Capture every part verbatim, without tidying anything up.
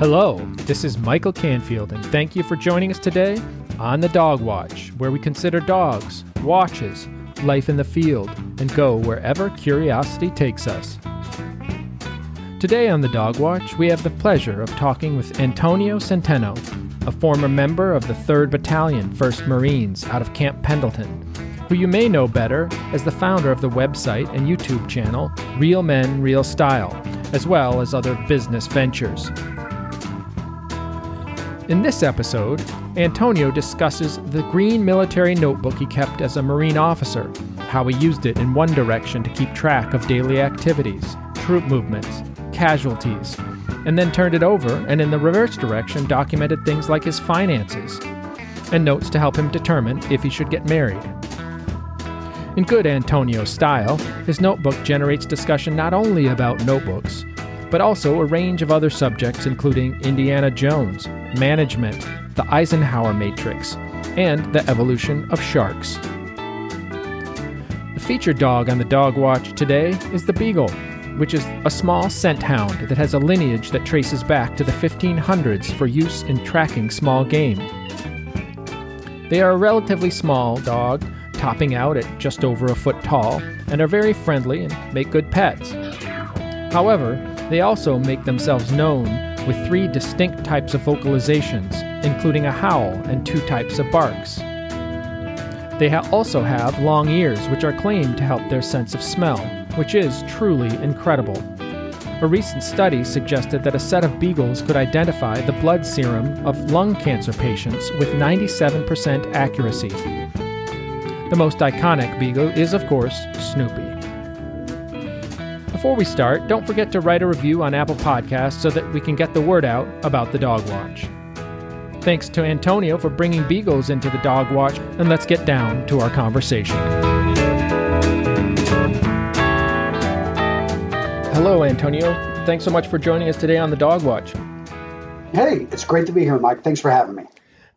Hello, this is Michael Canfield, and thank you for joining us today on The Dog Watch, where we consider dogs, watches, life in the field, and go wherever curiosity takes us. Today on The Dog Watch, we have the pleasure of talking with Antonio Centeno, a former member of the third Battalion, first Marines out of Camp Pendleton, who you may know better as the founder of the website and YouTube channel Real Men, Real Style, as well as other business ventures. In this episode, Antonio discusses the green military notebook he kept as a Marine officer, how he used it in one direction to keep track of daily activities, troop movements, casualties, and then turned it over and in the reverse direction documented things like his finances, and notes to help him determine if he should get married. In good Antonio style, his notebook generates discussion not only about notebooks, but also a range of other subjects including Indiana Jones, management, the Eisenhower matrix, and the evolution of sharks. The featured dog on the Dog Watch today is the Beagle, which is a small scent hound that has a lineage that traces back to the fifteen hundreds for use in tracking small game. They are a relatively small dog, topping out at just over a foot tall, and are very friendly and make good pets. However, they also make themselves known with three distinct types of vocalizations, including a howl and two types of barks. They ha- also have long ears, which are claimed to help their sense of smell, which is truly incredible. A recent study suggested that a set of beagles could identify the blood serum of lung cancer patients with ninety-seven percent accuracy. The most iconic beagle is, of course, Snoopy. Before we start, don't forget to write a review on Apple Podcasts so that we can get the word out about the Dog Watch. Thanks to Antonio for bringing beagles into the Dog Watch, and let's get down to our conversation. Hello, Antonio. Thanks so much for joining us today on the Dog Watch. Hey, it's great to be here, Mike. Thanks for having me.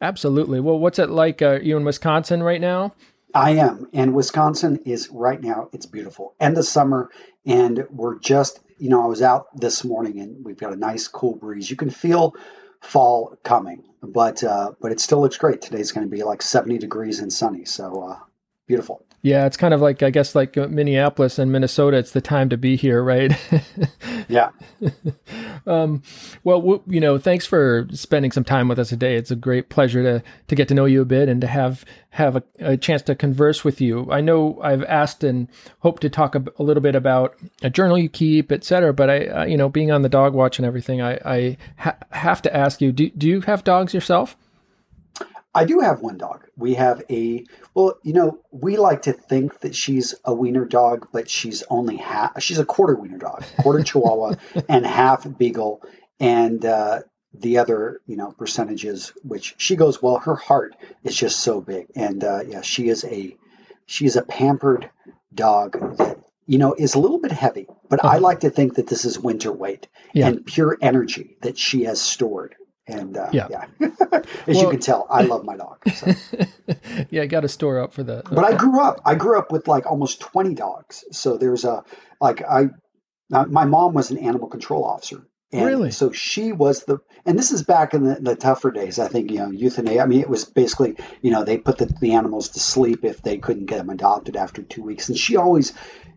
Absolutely. Well, what's it like? Uh, you in Wisconsin right now? I am, and Wisconsin is right now, it's beautiful. End of summer, and we're just, you know, I was out this morning, and we've got a nice cool breeze. You can feel fall coming, but uh, but it still looks great. Today's going to be like seventy degrees and sunny, so uh, beautiful. Yeah, it's kind of like, I guess, like Minneapolis and Minnesota, it's the time to be here, right? Yeah. um, well, w- you know, thanks for spending some time with us today. It's a great pleasure to to get to know you a bit and to have have a, a chance to converse with you. I know I've asked and hoped to talk a, a little bit about a journal you keep, et cetera, but I, uh, you know, being on the Dog Watch and everything, I, I ha- have to ask you, do, do you have dogs yourself? I do have one dog. We have a, well, you know, we like to think that she's a wiener dog, but she's only half, she's a quarter wiener dog, quarter Chihuahua and half Beagle. And uh, the other, you know, percentages, which she goes, well, her heart is just so big. And uh, yeah, she is a, she is a pampered dog that, you know, is a little bit heavy, but uh-huh. I like to think that this is winter weight yeah. and pure energy that she has stored. And uh, yeah, yeah. as well, you can tell, I love my dog. So. Yeah, I got to store up for the. But I grew up. I grew up with like almost twenty dogs. So there's a like I, my mom was an animal control officer. And really? So she was the, and this is back in the, the tougher days. I think you know euthanasia. I mean, it was basically you know they put the, the animals to sleep if they couldn't get them adopted after two weeks. And she always,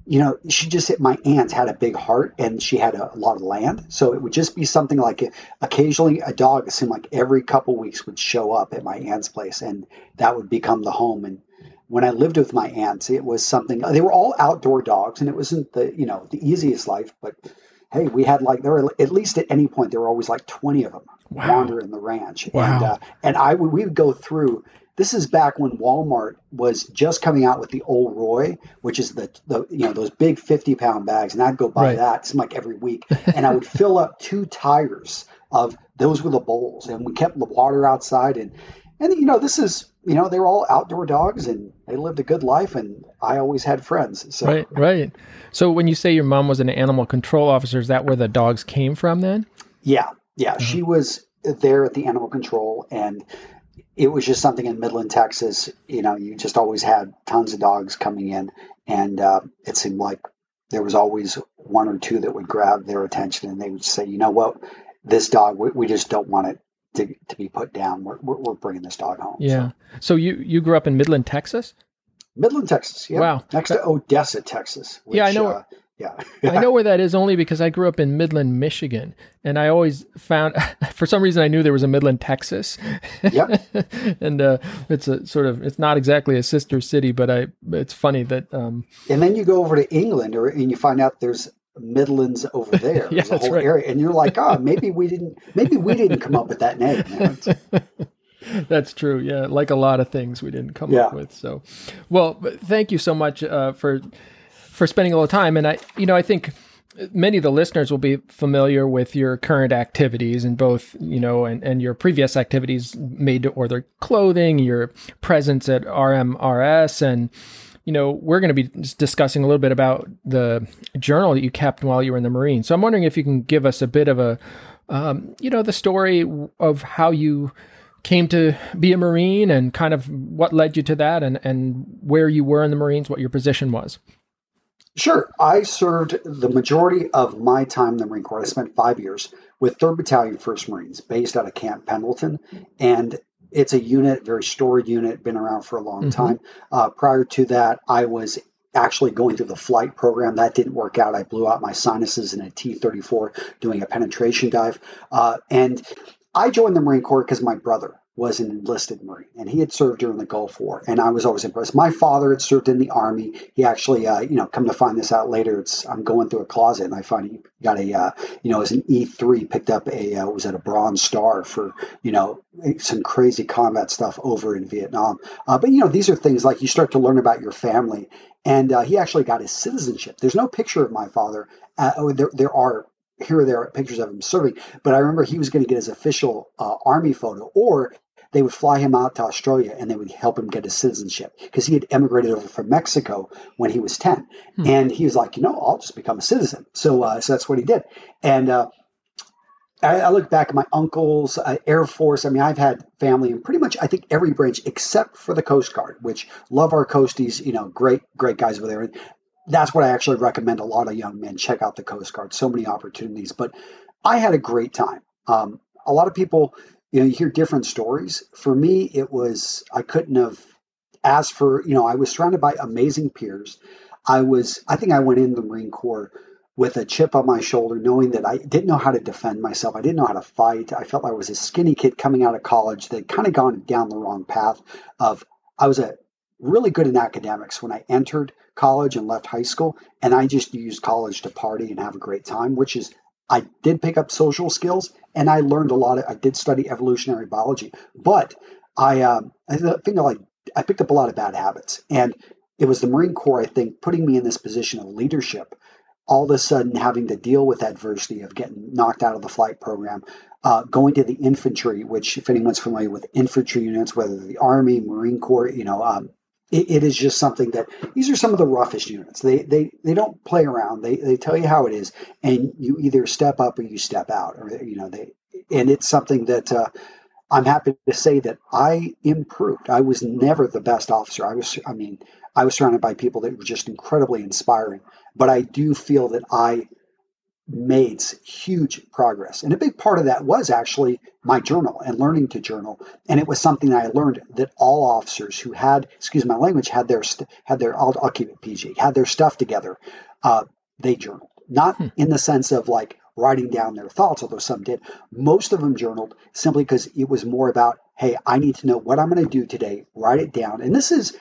you know, she just hit my aunt had a big heart and she had a, a lot of land. So it would just be something like occasionally a dog, it seemed like every couple weeks would show up at my aunt's place and that would become the home. And when I lived with my aunts, it was something, they were all outdoor dogs and it wasn't the, you know, the easiest life, but hey, we had like, there were at least at any point, there were always like twenty of them wow. wandering the ranch. Wow. And, uh, and I would, we would go through. This is back when Walmart was just coming out with the Old Roy, which is the, the you know those big fifty pound bags, and I'd go buy right. that like every week, and I would fill up two tires of those were the bowls, and we kept the water outside, and and you know this is you know they were all outdoor dogs, and they lived a good life, and I always had friends. So. Right, right. So when you say your mom was an animal control officer, is that where the dogs came from then? Yeah, yeah. Mm-hmm. She was there at the animal control and. It was just something in Midland, Texas, you know, you just always had tons of dogs coming in and uh, it seemed like there was always one or two that would grab their attention and they would say, you know what, this dog, we, we just don't want it to, to be put down. We're, we're, we're bringing this dog home. Yeah. So, so you, you grew up in Midland, Texas? Midland, Texas. Yeah. Wow. Next to Odessa, Texas. Which, yeah, I know. Uh, yeah. I know where that is only because I grew up in Midland, Michigan. And I always found, for some reason, I knew there was a Midland, Texas. Yeah. And uh, it's a sort of, it's not exactly a sister city, but I, it's funny that. Um, and then you go over to England or and you find out there's Midlands over there. Yeah, there's a whole right. area. And you're like, oh, maybe we didn't, maybe we didn't come up with that name. You know, that's true. Yeah. Like a lot of things we didn't come yeah. up with. So, well, thank you so much uh, for, for spending a little time. And I, you know, I think many of the listeners will be familiar with your current activities and both, you know, and, and your previous activities made to order clothing, your presence at R M R S. And, you know, we're going to be discussing a little bit about the journal that you kept while you were in the Marines. So I'm wondering if you can give us a bit of a, um, you know, the story of how you came to be a Marine and kind of what led you to that and, and where you were in the Marines, what your position was. Sure. I served the majority of my time in the Marine Corps. I spent five years with third Battalion, first Marines, based out of Camp Pendleton. And it's a unit, very storied unit, been around for a long mm-hmm. time. Uh, prior to that, I was actually going through the flight program. That didn't work out. I blew out my sinuses in a T thirty-four doing a penetration dive. Uh, and I joined the Marine Corps because my brother was an enlisted Marine, and he had served during the Gulf War, and I was always impressed. My father had served in the Army. He actually, uh, you know, come to find this out later, it's I'm going through a closet, and I find he got a, uh, you know, as an E three, picked up a, uh, was it a Bronze Star for, you know, some crazy combat stuff over in Vietnam. Uh, but, you know, these are things like you start to learn about your family, and uh, he actually got his citizenship. There's no picture of my father. Uh, oh, there, there are here or there are pictures of him serving, but I remember he was going to get his official uh, Army photo, or they would fly him out to Australia and they would help him get his citizenship because he had emigrated over from Mexico when he was ten. Hmm. And he was like, you know, I'll just become a citizen. So, uh, so that's what he did. And, uh, I, I look back at my uncles, uh, Air Force. I mean, I've had family in pretty much, I think, every branch except for the Coast Guard, which love our Coasties, you know, great, great guys over there. And that's what I actually recommend a lot of young men. Check out the Coast Guard. So many opportunities, but I had a great time. Um, a lot of people, you know, you hear different stories. For me, it was, I couldn't have asked for, you know, I was surrounded by amazing peers. I was, I think I went in the Marine Corps with a chip on my shoulder, knowing that I didn't know how to defend myself. I didn't know how to fight. I felt like I was a skinny kid coming out of college that kind of gone down the wrong path of, I was a really good in academics when I entered college and left high school. And I just used college to party and have a great time, which is, I did pick up social skills and I learned a lot. Of, I did study evolutionary biology, but I, um, I think I, like, I picked up a lot of bad habits. And it was the Marine Corps, I think, putting me in this position of leadership, all of a sudden having to deal with adversity of getting knocked out of the flight program, uh, going to the infantry, which if anyone's familiar with infantry units, whether the Army, Marine Corps, you know, um, It, it is just something that these are some of the roughest units. They they they don't play around. They they tell you how it is, and you either step up or you step out, or you know they. And it's something that uh, I'm happy to say that I improved. I was never the best officer. I was. I mean, I was surrounded by people that were just incredibly inspiring. But I do feel that I made huge progress, and a big part of that was actually my journal and learning to journal. And it was something that I learned that all officers who had, excuse my language, had their had their I'll, I'll keep it P G, had their stuff together, uh, they journaled. Not hmm. in the sense of like writing down their thoughts, although some did. Most of them journaled simply because it was more about, hey, I need to know what I'm going to do today. Write it down. And this is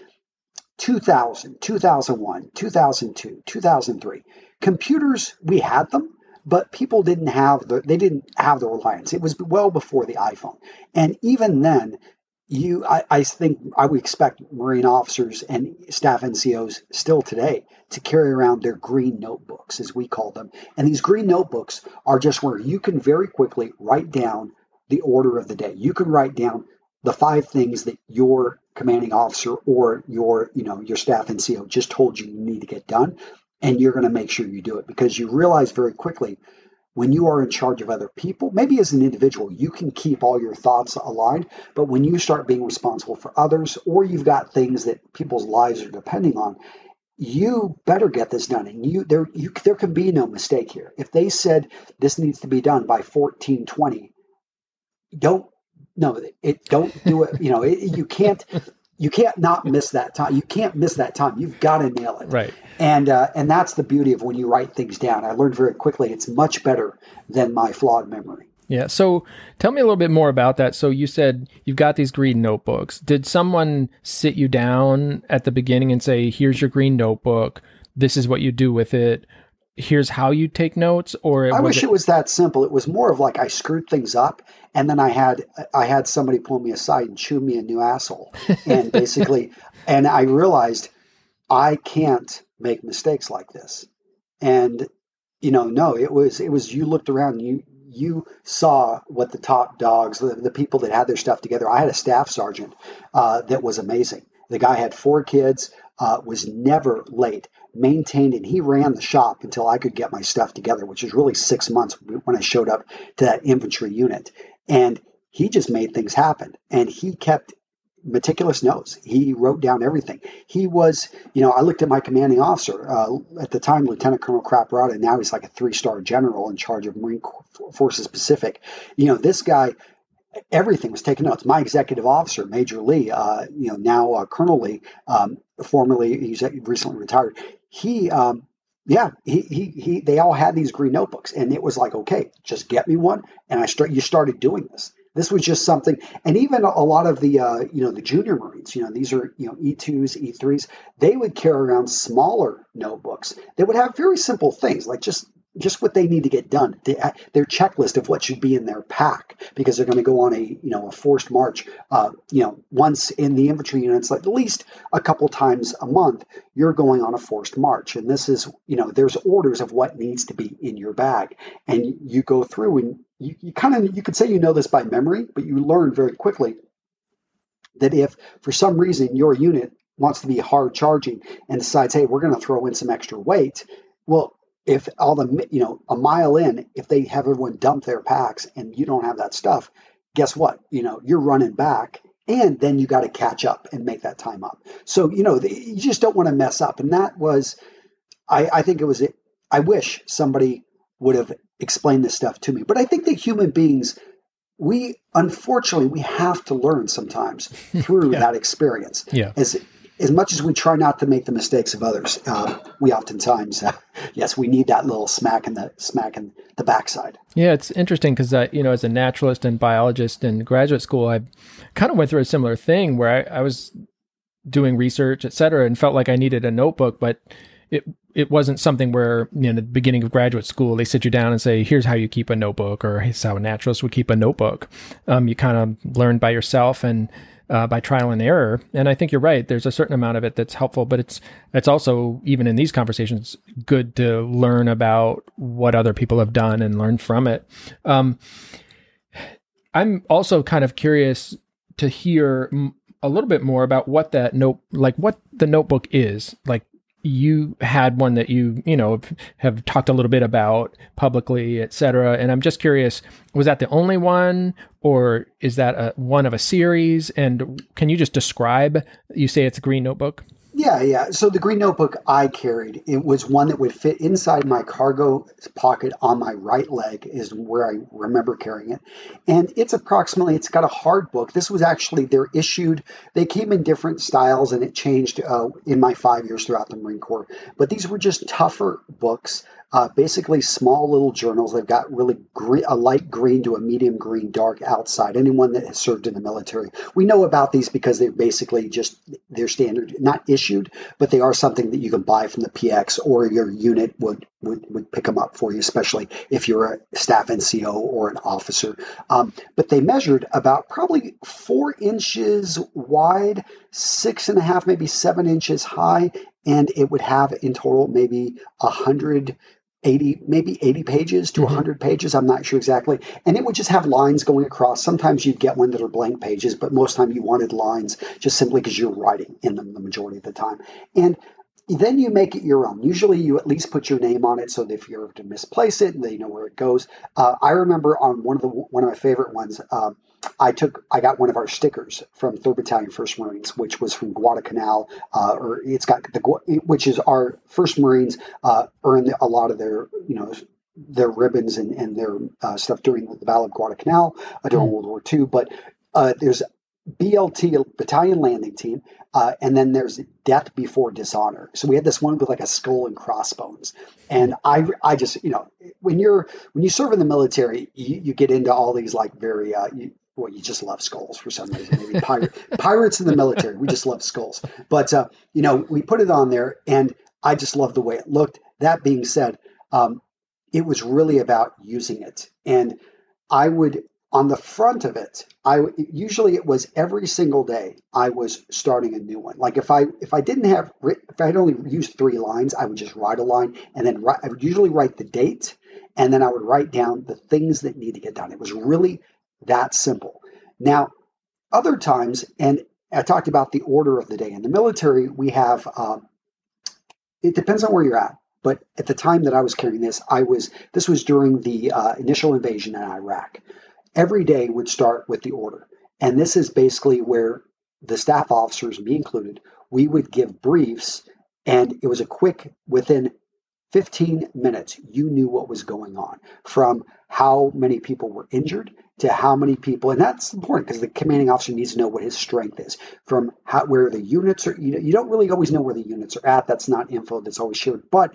two thousand, two thousand one, two thousand two, two thousand three. Computers, we had them. But people didn't have the they didn't have the reliance. It was well before the iPhone, and even then, you I, I think I would expect Marine officers and staff N C Os still today to carry around their green notebooks, as we call them. And these green notebooks are just where you can very quickly write down the order of the day. You can write down the five things that your commanding officer or your you know your staff N C O just told you you need to get done. And you're going to make sure you do it because you realize very quickly when you are in charge of other people, maybe as an individual, you can keep all your thoughts aligned. But when you start being responsible for others or you've got things that people's lives are depending on, you better get this done. And you there you there can be no mistake here. If they said this needs to be done by fourteen twenty, don't no it don't do it. You know, it, you can't you can't not miss that time. You can't miss that time. You've got to nail it. Right. And uh, and that's the beauty of when you write things down. I learned very quickly it's much better than my flawed memory. Yeah. So tell me a little bit more about that. So you said you've got these green notebooks. Did someone sit you down at the beginning and say, here's your green notebook. This is what you do with it. Here's how you take notes? Or it I wish it-, it was that simple. It was more of like I screwed things up and then I had I had somebody pull me aside and chew me a new asshole. And basically, and I realized I can't make mistakes like this. And, you know, no, it was it was you looked around and you You saw what the top dogs, the, the people that had their stuff together. I had a staff sergeant uh, that was amazing. The guy had four kids, uh, was never late, maintained, and he ran the shop until I could get my stuff together, which was really six months when I showed up to that infantry unit. And he just made things happen. And he kept meticulous notes. He wrote down everything. He was, you know, I looked at my commanding officer uh, at the time, Lieutenant Colonel Caprata, and now he's like a three-star general in charge of Marine Forces Pacific. You know, this guy, everything was taken notes. My executive officer, Major Lee, uh, you know, now uh, Colonel Lee, um, formerly, he's recently retired. He, um, yeah, he, he, he, they all had these green notebooks, and it was like, okay, just get me one, and I start. You started doing this. This was just something, and even a lot of the, uh, you know, the junior Marines, you know, these are, you know, E twos, E threes, they would carry around smaller notebooks. They would have very simple things, like just, just what they need to get done, they, their checklist of what should be in their pack, because they're going to go on a, you know, a forced march, uh, you know, once in the infantry units, like at least a couple times a month, you're going on a forced march. And this is, you know, there's orders of what needs to be in your bag. And you go through and you, you kind of, you could say, you know, this by memory, but you learn very quickly that if for some reason your unit wants to be hard charging and decides, hey, we're going to throw in some extra weight. Well, if all the, you know, a mile in, if they have everyone dump their packs and you don't have that stuff, guess what? You know, you're running back and then you got to catch up and make that time up. So, you know, the, you just don't want to mess up. And that was, I, I think it was, I wish somebody would have explained this stuff to me, but I think that human beings, we, unfortunately, we have to learn sometimes through yeah. that experience. Yeah. As, As much as we try not to make the mistakes of others, uh, we oftentimes, uh, yes, we need that little smack in the smack in the backside. Yeah, it's interesting because, uh, you know, as a naturalist and biologist in graduate school, I kind of went through a similar thing where I, I was doing research, et cetera, and felt like I needed a notebook, but it it wasn't something where, you know, in the beginning of graduate school, they sit you down and say, here's how you keep a notebook, or here's how a naturalist would keep a notebook. Um, you kind of learn by yourself and Uh, by trial and error. And I think you're right. There's a certain amount of it that's helpful, but it's it's also, even in these conversations, good to learn about what other people have done and learn from it. Um, I'm also kind of curious to hear m- a little bit more about what that note, like what the notebook is. Like you had one that you, you know, have talked a little bit about publicly, et cetera. And I'm just curious, was that the only one, or is that a, one of a series? And can you just describe, you say it's a green notebook? Yeah, yeah. So the green notebook I carried, it was one that would fit inside my cargo pocket on my right leg is where I remember carrying it. And it's approximately, it's got a hard book. This was actually, they're issued, they came in different styles and it changed uh, in my five years throughout the Marine Corps. But these were just tougher books, uh, basically small little journals. They've got really gre- a light green to a medium green, dark outside. Anyone that has served in the military, we know about these because they're basically just, they're standard, not issued. But they are something that you can buy from the P X, or your unit would would, would pick them up for you, especially if you're a staff N C O or an officer. Um, but they measured about probably four inches wide, six and a half, maybe seven inches high, and it would have in total maybe one hundred eighty, maybe eighty pages to one hundred pages. I'm not sure exactly. And it would just have lines going across. Sometimes you'd get one that are blank pages, but most time you wanted lines just simply because you're writing in them the majority of the time. And then you make it your own. Usually you at least put your name on it so that if you're to misplace it, they know where it goes. Uh, I remember on one of the one of my favorite ones, uh, I took, I got one of our stickers from third Battalion, first Marines, which was from Guadalcanal, uh, or it's got the, which is our first Marines uh, earned a lot of their, you know, their ribbons and, and their uh, stuff during the Battle of Guadalcanal, uh, during mm-hmm. World War Two. But uh, there's B L T, Battalion Landing Team, uh, and then there's Death Before Dishonor. So we had this one with like a skull and crossbones. And I, I just, you know, when you're, when you serve in the military, you, you get into all these like very, uh, you, well, you just love skulls for some reason. Maybe pirate, pirates in the military, we just love skulls. But, uh, you know, we put it on there, and I just loved the way it looked. That being said, um, it was really about using it. And I would, on the front of it, I usually it was every single day I was starting a new one. Like if I if I didn't have if I had only used three lines, I would just write a line, and then write, I would usually write the date, and then I would write down the things that need to get done. It was really that simple. Now, other times, and I talked about the order of the day. In the military, we have um, it depends on where you're at. But at the time that I was carrying this, I was this was during the uh, initial invasion in Iraq. Every day would start with the order. And this is basically where the staff officers, me included, we would give briefs, and it was a quick, within fifteen minutes, you knew what was going on, from how many people were injured to how many people, and that's important because the commanding officer needs to know what his strength is, from how, where the units are, you know, you don't really always know where the units are at. That's not info that's always shared, but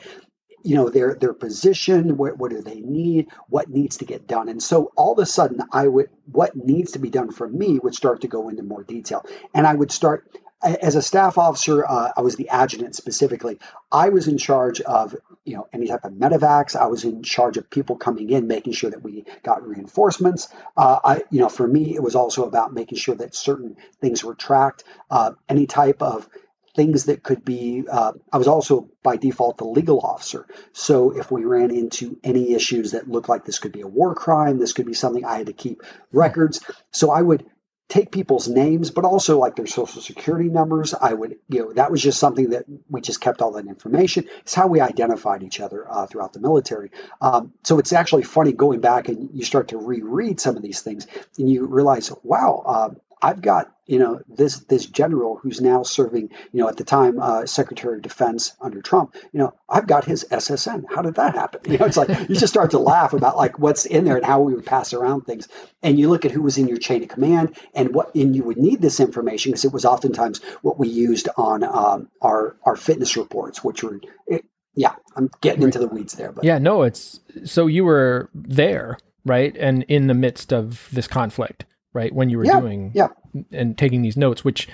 you know, their their position, what, what do they need, what needs to get done. And so all of a sudden, I would what needs to be done for me would start to go into more detail. And I would start, as a staff officer, uh, I was the adjutant specifically. I was in charge of, you know, any type of medevacs. I was in charge of people coming in, making sure that we got reinforcements. Uh, I, you know, for me, it was also about making sure that certain things were tracked, uh, any type of things that could be, uh, I was also by default the legal officer. So if we ran into any issues that looked like this could be a war crime, this could be something, I had to keep records. So I would take people's names, but also like their social security numbers. I would, you know, that was just something that we just kept all that information. It's how we identified each other uh, throughout the military. Um, so it's actually funny going back and you start to reread some of these things and you realize, wow, uh, I've got, you know, this this general who's now serving, you know, at the time, uh, Secretary of Defense under Trump, you know, I've got his S S N. How did that happen? You know, it's like you just start to laugh about like what's in there and how we would pass around things. And you look at who was in your chain of command and what, and you would need this information because it was oftentimes what we used on um, our, our fitness reports, which were, it, yeah, I'm getting into the weeds there. But yeah, no, it's, so you were there, right? And in the midst of this conflict. Right. When you were yeah, doing yeah. and taking these notes, which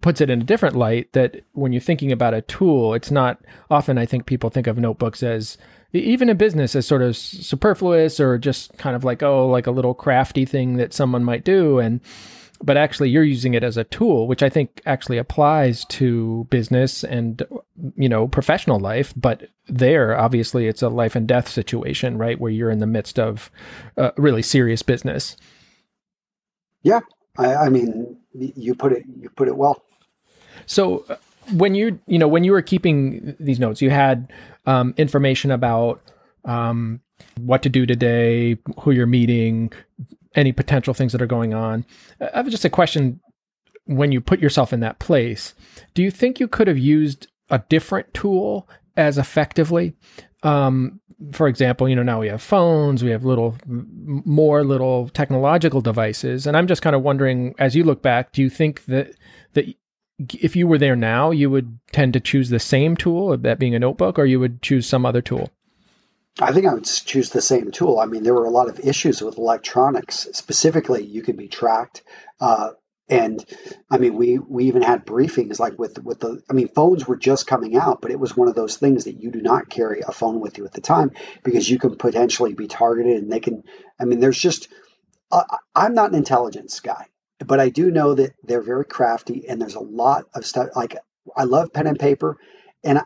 puts it in a different light that when you're thinking about a tool, it's not often, I think people think of notebooks as even in business as sort of superfluous or just kind of like, oh, like a little crafty thing that someone might do. And but actually you're using it as a tool, which I think actually applies to business and, you know, professional life. But there, obviously, it's a life and death situation, right, where you're in the midst of uh, really serious business. Yeah, I, I mean, you put it, you put it well. So when you, you know, when you were keeping these notes, you had um, information about um, what to do today, who you're meeting, any potential things that are going on. I have just a question. When you put yourself in that place, do you think you could have used a different tool as effectively? Um, For example, you know, now we have phones, we have little, more little technological devices. And I'm just kind of wondering, as you look back, do you think that that if you were there now, you would tend to choose the same tool, that being a notebook, or you would choose some other tool? I think I would choose the same tool. I mean, there were a lot of issues with electronics. Specifically, you could be tracked. Uh, and I mean, we, we even had briefings like with, with the, I mean, phones were just coming out, but it was one of those things that you do not carry a phone with you at the time because you can potentially be targeted and they can, I mean, there's just, uh, I'm not an intelligence guy, but I do know that they're very crafty and there's a lot of stuff. Like I love pen and paper and I,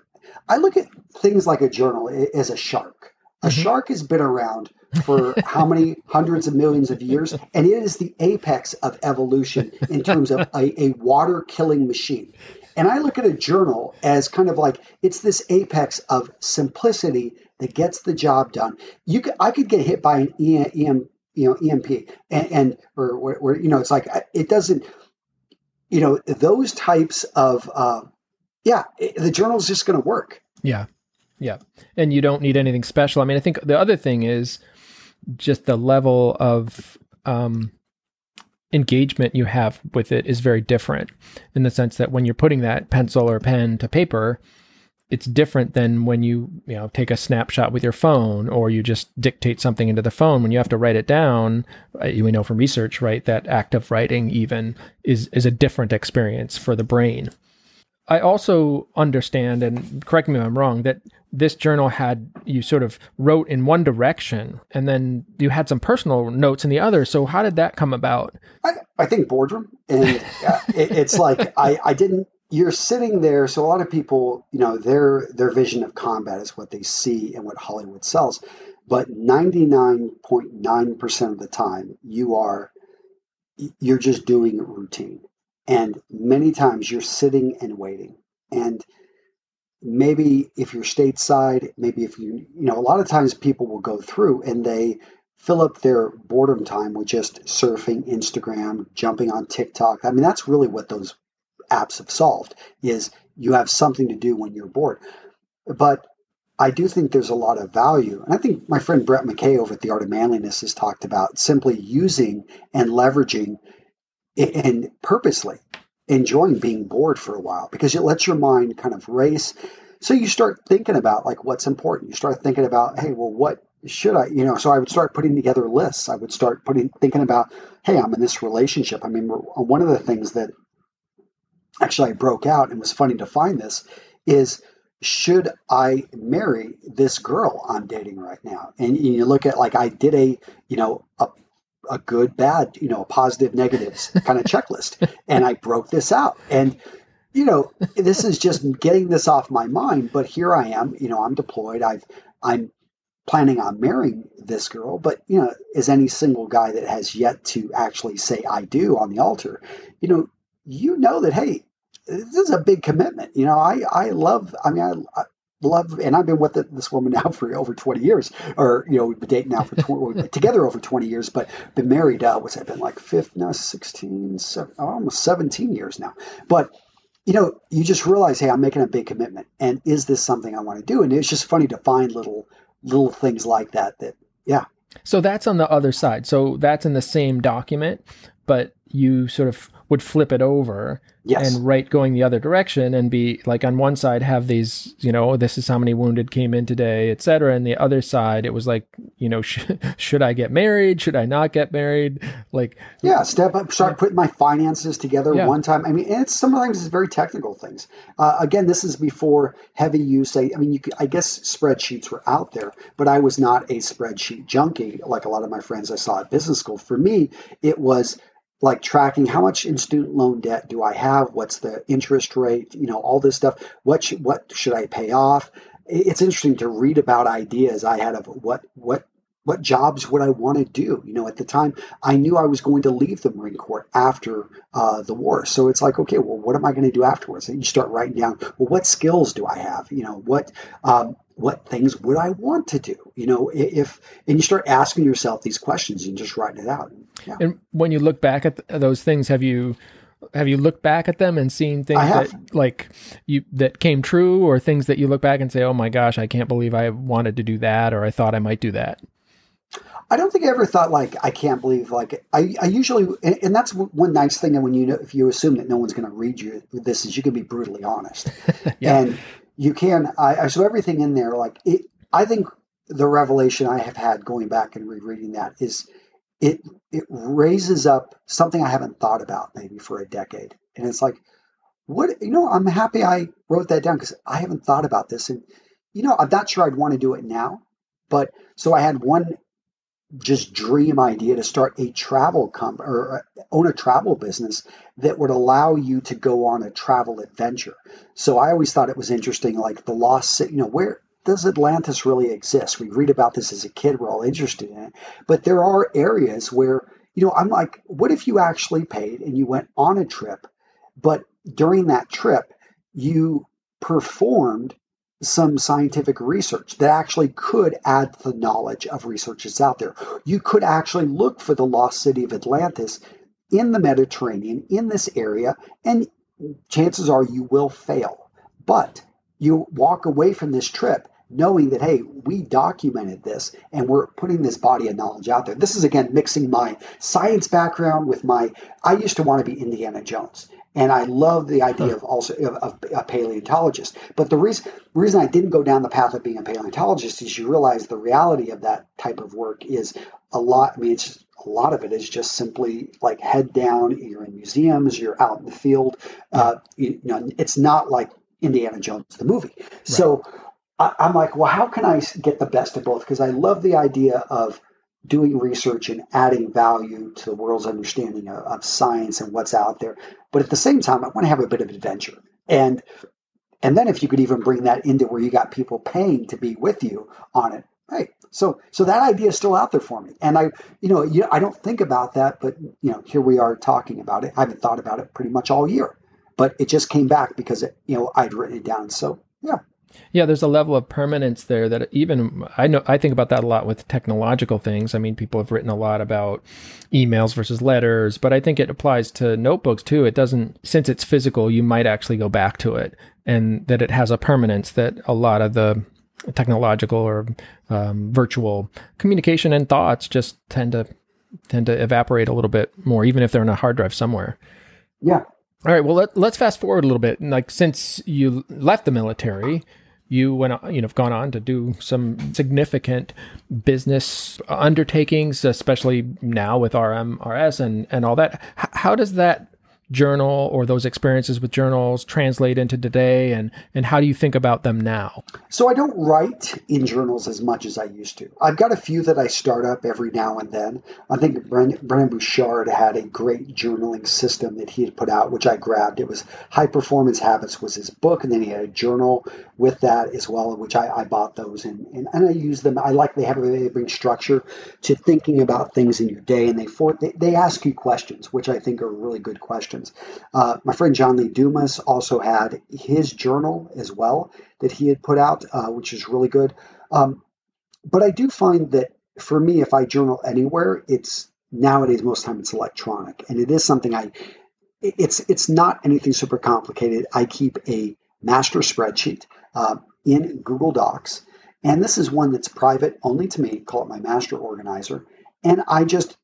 I look at things like a journal as a shark. A mm-hmm. shark has been around for how many hundreds of millions of years, and it is the apex of evolution in terms of a, a water-killing machine. And I look at a journal as kind of like it's this apex of simplicity that gets the job done. You could, I could get hit by an E M, you know, E M P and, and or, or, or, you know, it's like, it doesn't, you know, those types of, uh, yeah, it, the journal's just going to work. Yeah. Yeah. And you don't need anything special. I mean, I think the other thing is just the level of, um, engagement you have with it is very different, in the sense that when you're putting that pencil or pen to paper, it's different than when you, you know, take a snapshot with your phone, or you just dictate something into the phone. When you have to write it down, we know from research, right, that act of writing even is, is a different experience for the brain. I also understand, and correct me if I'm wrong, that this journal had, you sort of wrote in one direction and then you had some personal notes in the other. So how did that come about? I, I think boredom. And uh, it, it's like, I, I didn't, you're sitting there. So a lot of people, you know, their, their vision of combat is what they see and what Hollywood sells. But ninety-nine point nine percent of the time you are, you're just doing routine. And many times you're sitting and waiting. And maybe if you're stateside, maybe if you, you know, a lot of times people will go through and they fill up their boredom time with just surfing Instagram, jumping on TikTok. I mean, that's really what those apps have solved, is you have something to do when you're bored. But I do think there's a lot of value. And I think my friend Brett McKay over at The Art of Manliness has talked about simply using and leveraging and purposely enjoying being bored for a while, because it lets your mind kind of race. So you start thinking about like what's important. You start thinking about, hey, well, what should I, you know, so I would start putting together lists. I would start putting, thinking about, hey, I'm in this relationship. I mean, one of the things that actually I broke out and was funny to find this is, should I marry this girl I'm dating right now? And you look at like, I did a, you know, a a good, bad, you know, a positive, negatives kind of checklist. And I broke this out. And, you know, this is just getting this off my mind. But here I am, you know, I'm deployed. I've, I'm planning on marrying this girl. But, you know, as any single guy that has yet to actually say I do on the altar, you know, you know that, hey, this is a big commitment. You know, I, I love, I mean, I, I love, and I've been with this woman now for over twenty years, or, you know, we've been dating now for twenty, together over twenty years, but been married, uh, what's that been like fifth, no, sixteen, seven, almost seventeen years now. But, you know, you just realize, hey, I'm making a big commitment, and is this something I want to do? And it's just funny to find little, little things like that, that, yeah. So that's on the other side. So that's in the same document, but you sort of would flip it over, yes, and write going the other direction, and be like, on one side have these, you know, this is how many wounded came in today, et cetera. And the other side, it was like, you know, sh- should I get married? Should I not get married? Like, yeah, step up, start putting my finances together, yeah, one time. I mean, and it's sometimes it's very technical things. Uh, again, this is before heavy use. I mean, you could, I guess spreadsheets were out there, but I was not a spreadsheet junkie like a lot of my friends I saw at business school. For me, it was like tracking how much in student loan debt do I have? What's the interest rate? You know, all this stuff. What sh- what should I pay off? It's interesting to read about ideas I had of what what what jobs would I want to do? You know, at the time I knew I was going to leave the Marine Corps after uh, the war. So it's like, okay, well, what am I going to do afterwards? And you start writing down, well, what skills do I have? You know, what um, what things would I want to do? You know, if, and you start asking yourself these questions and just writing it out. Yeah. And when you look back at th- those things, have you, have you looked back at them and seen things that like you, that came true, or things that you look back and say, oh my gosh, I can't believe I wanted to do that, or I thought I might do that? I don't think I ever thought like, I can't believe, like I, I usually, and, and that's one nice thing. And when you know, if you assume that no one's going to read you, this is, you can be brutally honest. Yeah. And you can, I, I, so everything in there, like it, I think the revelation I have had going back and rereading that is, It it raises up something I haven't thought about maybe for a decade. And it's like, what, you know, I'm happy I wrote that down, because I haven't thought about this. And, you know, I'm not sure I'd want to do it now. But so I had one just dream idea to start a travel comp or own a travel business that would allow you to go on a travel adventure. So I always thought it was interesting, like the lost, you know, where does Atlantis really exist? We read about this as a kid. We're all interested in it. But there are areas where, you know, I'm like, what if you actually paid and you went on a trip, but during that trip, you performed some scientific research that actually could add to the knowledge of research that's out there. You could actually look for the lost city of Atlantis in the Mediterranean, in this area, and chances are you will fail. But you walk away from this trip knowing that, hey, we documented this and we're putting this body of knowledge out there. This is, again, mixing my science background with my, I used to want to be Indiana Jones. And I love the idea of also of, of a paleontologist. But the reason reason I didn't go down the path of being a paleontologist is you realize the reality of that type of work is a lot. I mean, it's just, a lot of it is just simply like head down. You're in museums. You're out in the field. Uh, you, you know, it's not like Indiana Jones the movie. Right. So I, I'm like, well, how can I get the best of both? Because I love the idea of doing research and adding value to the world's understanding of, of science and what's out there. But at the same time, I want to have a bit of adventure. And and then if you could even bring that into where you got people paying to be with you on it, right? So so that idea is still out there for me. And I, you know, you, I don't think about that, but, you know, here we are talking about it. I haven't thought about it pretty much all year, but it just came back because, it, you know, I'd written it down. So, yeah. Yeah, there's a level of permanence there that even I know I think about that a lot with technological things. I mean, people have written a lot about emails versus letters, but I think it applies to notebooks too. It doesn't, since it's physical, you might actually go back to it, and that it has a permanence that a lot of the technological or um, virtual communication and thoughts just tend to tend to evaporate a little bit more, even if they're in a hard drive somewhere. Yeah. All right. Well, let, let's fast forward a little bit. Like, since you left the military, you went, you know, have gone on to do some significant business undertakings, especially now with R M R S and, and all that. H- how does that journal or those experiences with journals translate into today, and, and how do you think about them now? So I don't write in journals as much as I used to. I've got a few that I start up every now and then. I think Brendon Burchard had a great journaling system that he had put out, which I grabbed. It was High Performance Habits was his book, and then he had a journal with that as well, which I, I bought those and, and, and I use them. I like they have they bring structure to thinking about things in your day, and they for, they, they ask you questions, which I think are really good questions. Uh, my friend John Lee Dumas also had his journal as well that he had put out, uh, which is really good. Um, but I do find that for me, if I journal anywhere, it's nowadays most of the time it's electronic, and it is something I. It's it's not anything super complicated. I keep a master spreadsheet uh, in Google Docs, and this is one that's private only to me. Call it my master organizer, and I just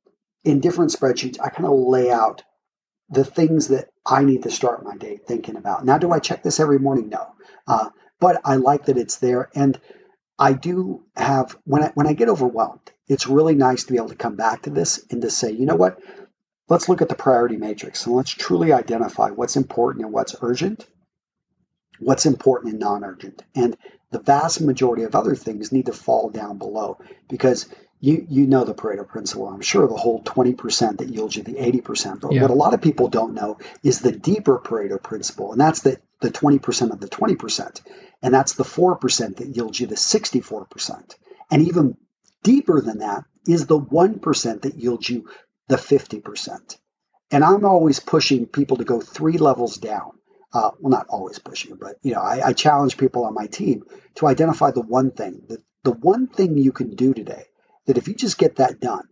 in different spreadsheets I kind of lay out the things that I need to start my day thinking about. Now, do I check this every morning? No. Uh, but I like that it's there. And I do have, when I, when I get overwhelmed, it's really nice to be able to come back to this and to say, you know what, let's look at the priority matrix and let's truly identify what's important and what's urgent, what's important and non-urgent. And the vast majority of other things need to fall down below, because You you know the Pareto principle, I'm sure, the whole twenty percent that yields you the eighty percent. But yeah. What a lot of people don't know is the deeper Pareto principle, and that's the, the twenty percent of the twenty percent. And that's the four percent that yields you the sixty-four percent. And even deeper than that is the one percent that yields you the fifty percent. And I'm always pushing people to go three levels down. Uh, well, not always pushing, but you know, I, I challenge people on my team to identify the one thing, the, the one thing you can do today that if you just get that done,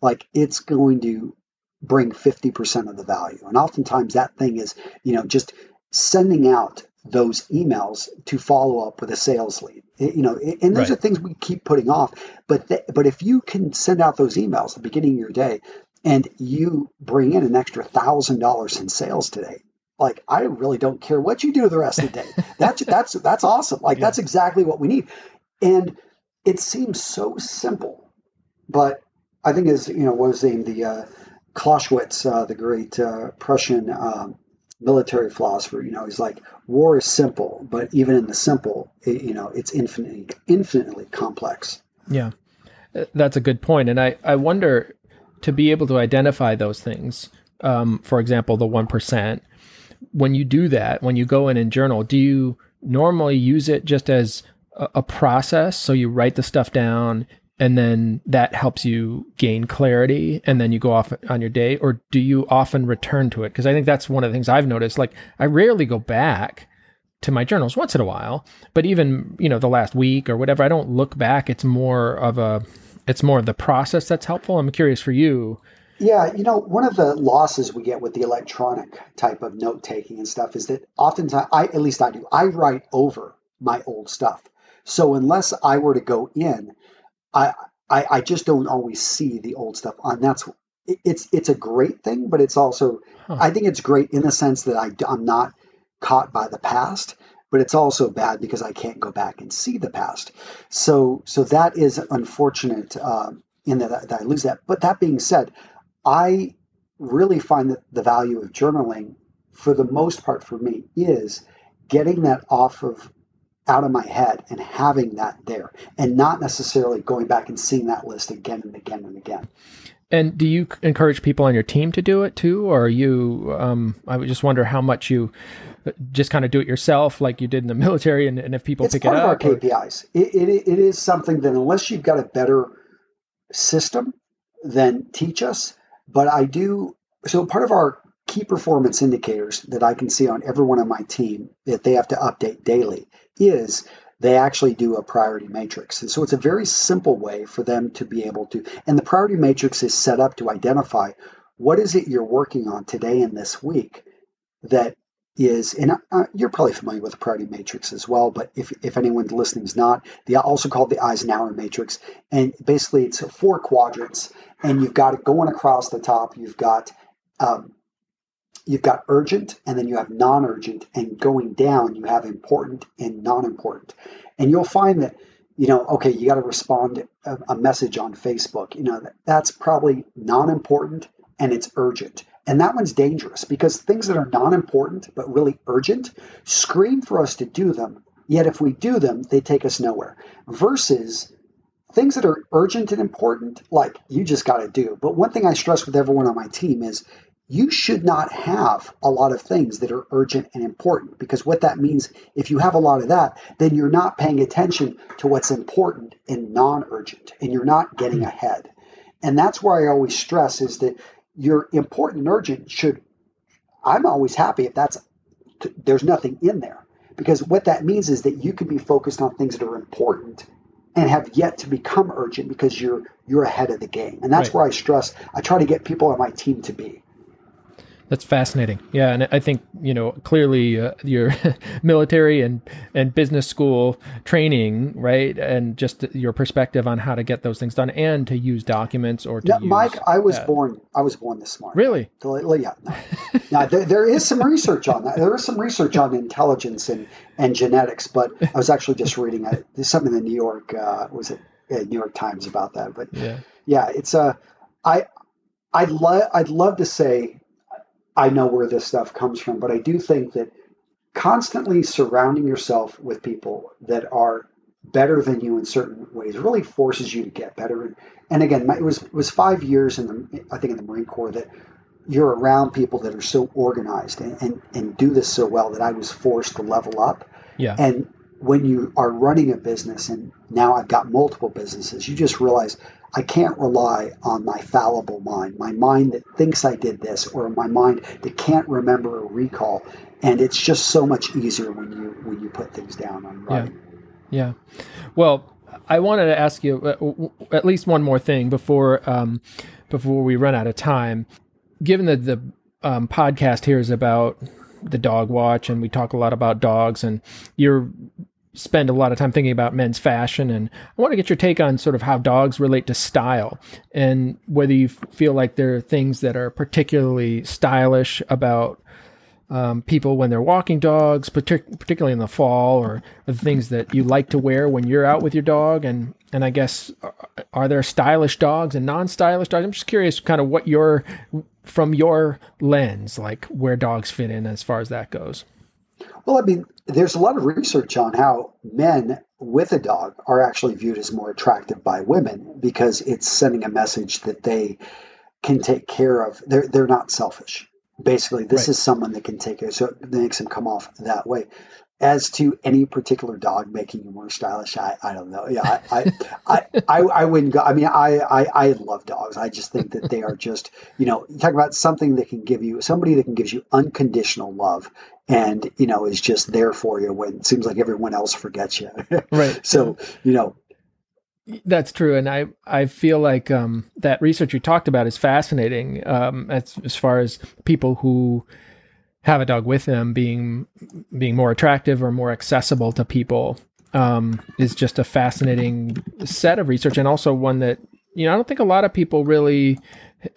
like it's going to bring fifty percent of the value. And oftentimes that thing is, you know, just sending out those emails to follow up with a sales lead, it, you know, and those right. are things we keep putting off. But, th- but if you can send out those emails at the beginning of your day and you bring in an extra one thousand dollars in sales today, like, I really don't care what you do the rest of the day. That's, that's, that's awesome. Like, yeah. That's exactly what we need. And it seems so simple. But I think, as you know, what was his name, the uh, Clausewitz, uh, the great uh, Prussian um, military philosopher, you know, he's like, war is simple, but even in the simple, it, you know, it's infinitely, infinitely complex. Yeah, that's a good point. And I, I wonder, to be able to identify those things, um, for example, the one percent, when you do that, when you go in and journal, do you normally use it just as a, a process? So you write the stuff down, and then that helps you gain clarity, and then you go off on your day? Or do you often return to it? Because I think that's one of the things I've noticed. Like, I rarely go back to my journals once in a while, but even, you know, the last week or whatever, I don't look back. It's more of a, it's more of the process that's helpful. I'm curious for you. Yeah. You know, one of the losses we get with the electronic type of note taking and stuff is that oftentimes I, at least I do, I write over my old stuff. So unless I were to go in, I, I, I just don't always see the old stuff on. That's, it's, it's a great thing, but it's also, huh. I think it's great in the sense that I, I'm not caught by the past, but it's also bad because I can't go back and see the past. So, so that is unfortunate uh, in that, that I lose that. But that being said, I really find that the value of journaling, for the most part for me, is getting that off of out of my head and having that there and not necessarily going back and seeing that list again and again and again. And do you encourage people on your team to do it too? Or are you, um, I would just wonder how much you just kind of do it yourself like you did in the military, and, and if people it's pick it up. It's part of our K P Is. It, it, it is something that unless you've got a better system, then teach us. But I do, so part of our key performance indicators that I can see on everyone on my team that they have to update daily is they actually do a priority matrix. And so it's a very simple way for them to be able to, and the priority matrix is set up to identify what is it you're working on today and this week that is, and uh, you're probably familiar with the priority matrix as well, but if, if anyone listening is not, they also called the Eisenhower matrix. And basically it's four quadrants and you've got it going across the top. You've got, um, You've got urgent, and then you have non-urgent, and going down, you have important and non-important. And you'll find that, you know, okay, you got to respond a, a message on Facebook. You know, that, that's probably non-important and it's urgent. And that one's dangerous because things that are non-important but really urgent scream for us to do them. Yet if we do them, they take us nowhere versus things that are urgent and important, like you just got to do. But one thing I stress with everyone on my team is, you should not have a lot of things that are urgent and important, because what that means, if you have a lot of that, then you're not paying attention to what's important and non-urgent, and you're not getting ahead. And that's where I always stress is that your important and urgent should, I'm always happy if that's, there's nothing in there, because what that means is that you can be focused on things that are important and have yet to become urgent because you're you're ahead of the game. And that's right. Where I stress, I try to get people on my team to be. That's fascinating. Yeah. And I think, you know, clearly uh, your military and, and business school training, right? And just your perspective on how to get those things done and to use documents or to no, use, Mike, I was uh, born, I was born this morning. Really? So, yeah. No. Now, there, there is some research on that. There is some research on intelligence and, and genetics, but I was actually just reading a, something in the New York, uh, was it uh, New York Times about that? But yeah, yeah it's a, uh, I, I'd love, I'd love to say, I know where this stuff comes from, but I do think that constantly surrounding yourself with people that are better than you in certain ways really forces you to get better. And, and again, my, it was it was five years in the I think in the Marine Corps that you're around people that are so organized and, and, and do this so well that I was forced to level up. Yeah. And when you are running a business, and now I've got multiple businesses, you just realize I can't rely on my fallible mind, my mind that thinks I did this, or my mind that can't remember a recall. And it's just so much easier when you when you put things down on writing. Yeah. Yeah. Well, I wanted to ask you at least one more thing before um, before we run out of time. Given that the um, podcast here is about the dog watch, and we talk a lot about dogs, and you're spend a lot of time thinking about men's fashion. And I want to get your take on sort of how dogs relate to style and whether you feel like there are things that are particularly stylish about um, people when they're walking dogs, partic- particularly in the fall, or the things that you like to wear when you're out with your dog. And, and I guess, are there stylish dogs and non-stylish dogs? I'm just curious kind of what your, from your lens, like where dogs fit in as far as that goes. Well, I mean, there's a lot of research on how men with a dog are actually viewed as more attractive by women because it's sending a message that they can take care of. They're, they're not selfish. Basically, this right. is someone that can take care of, so it makes them come off that way. As to any particular dog making you more stylish, I, I don't know. Yeah, I I, I I wouldn't go. I mean, I, I I love dogs. I just think that they are just, you know, you talk about something that can give you, somebody that can give you unconditional love and, you know, is just there for you when it seems like everyone else forgets you. Right. So, you know. That's true. And I, I feel like um, that research you talked about is fascinating um, as, as far as people who have a dog with them being being more attractive or more accessible to people um, is just a fascinating set of research, and also one that, you know, I don't think a lot of people really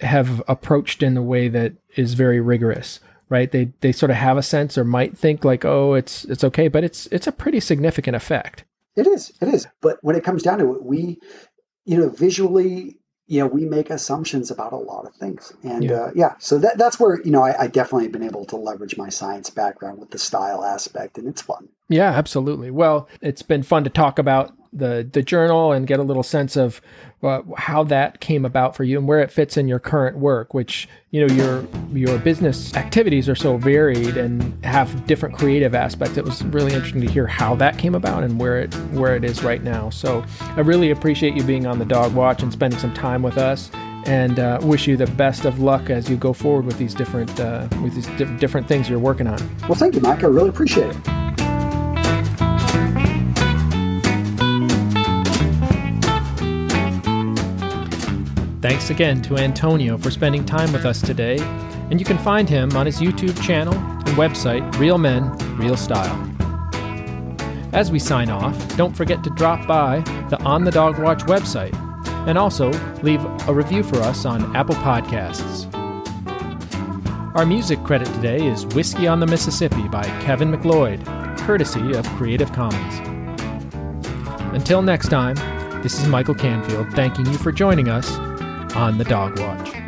have approached in the way that is very rigorous, right? They they sort of have a sense or might think like, oh, it's it's okay, but it's it's a pretty significant effect. It is, it is. But when it comes down to it, we, you know, visually, you know, we make assumptions about a lot of things. And yeah, uh, yeah. so that, that's where, you know, I, I definitely have been able to leverage my science background with the style aspect, and it's fun. Yeah, absolutely. Well, it's been fun to talk about the, the journal and get a little sense of uh, how that came about for you and where it fits in your current work, which, you know, your, your business activities are so varied and have different creative aspects. It was really interesting to hear how that came about and where it, where it is right now. So I really appreciate you being on the Dog Watch and spending some time with us, and uh, wish you the best of luck as you go forward with these different, uh, with these di- different things you're working on. Well, thank you, Mike. I really appreciate it. Thanks again to Antonio for spending time with us today, and you can find him on his YouTube channel and website, Real Men, Real Style. As we sign off, don't forget to drop by the On the Dog Watch website, and also leave a review for us on Apple Podcasts. Our music credit today is Whiskey on the Mississippi by Kevin McLeod, courtesy of Creative Commons. Until next time, this is Michael Canfield thanking you for joining us on the Dog Watch.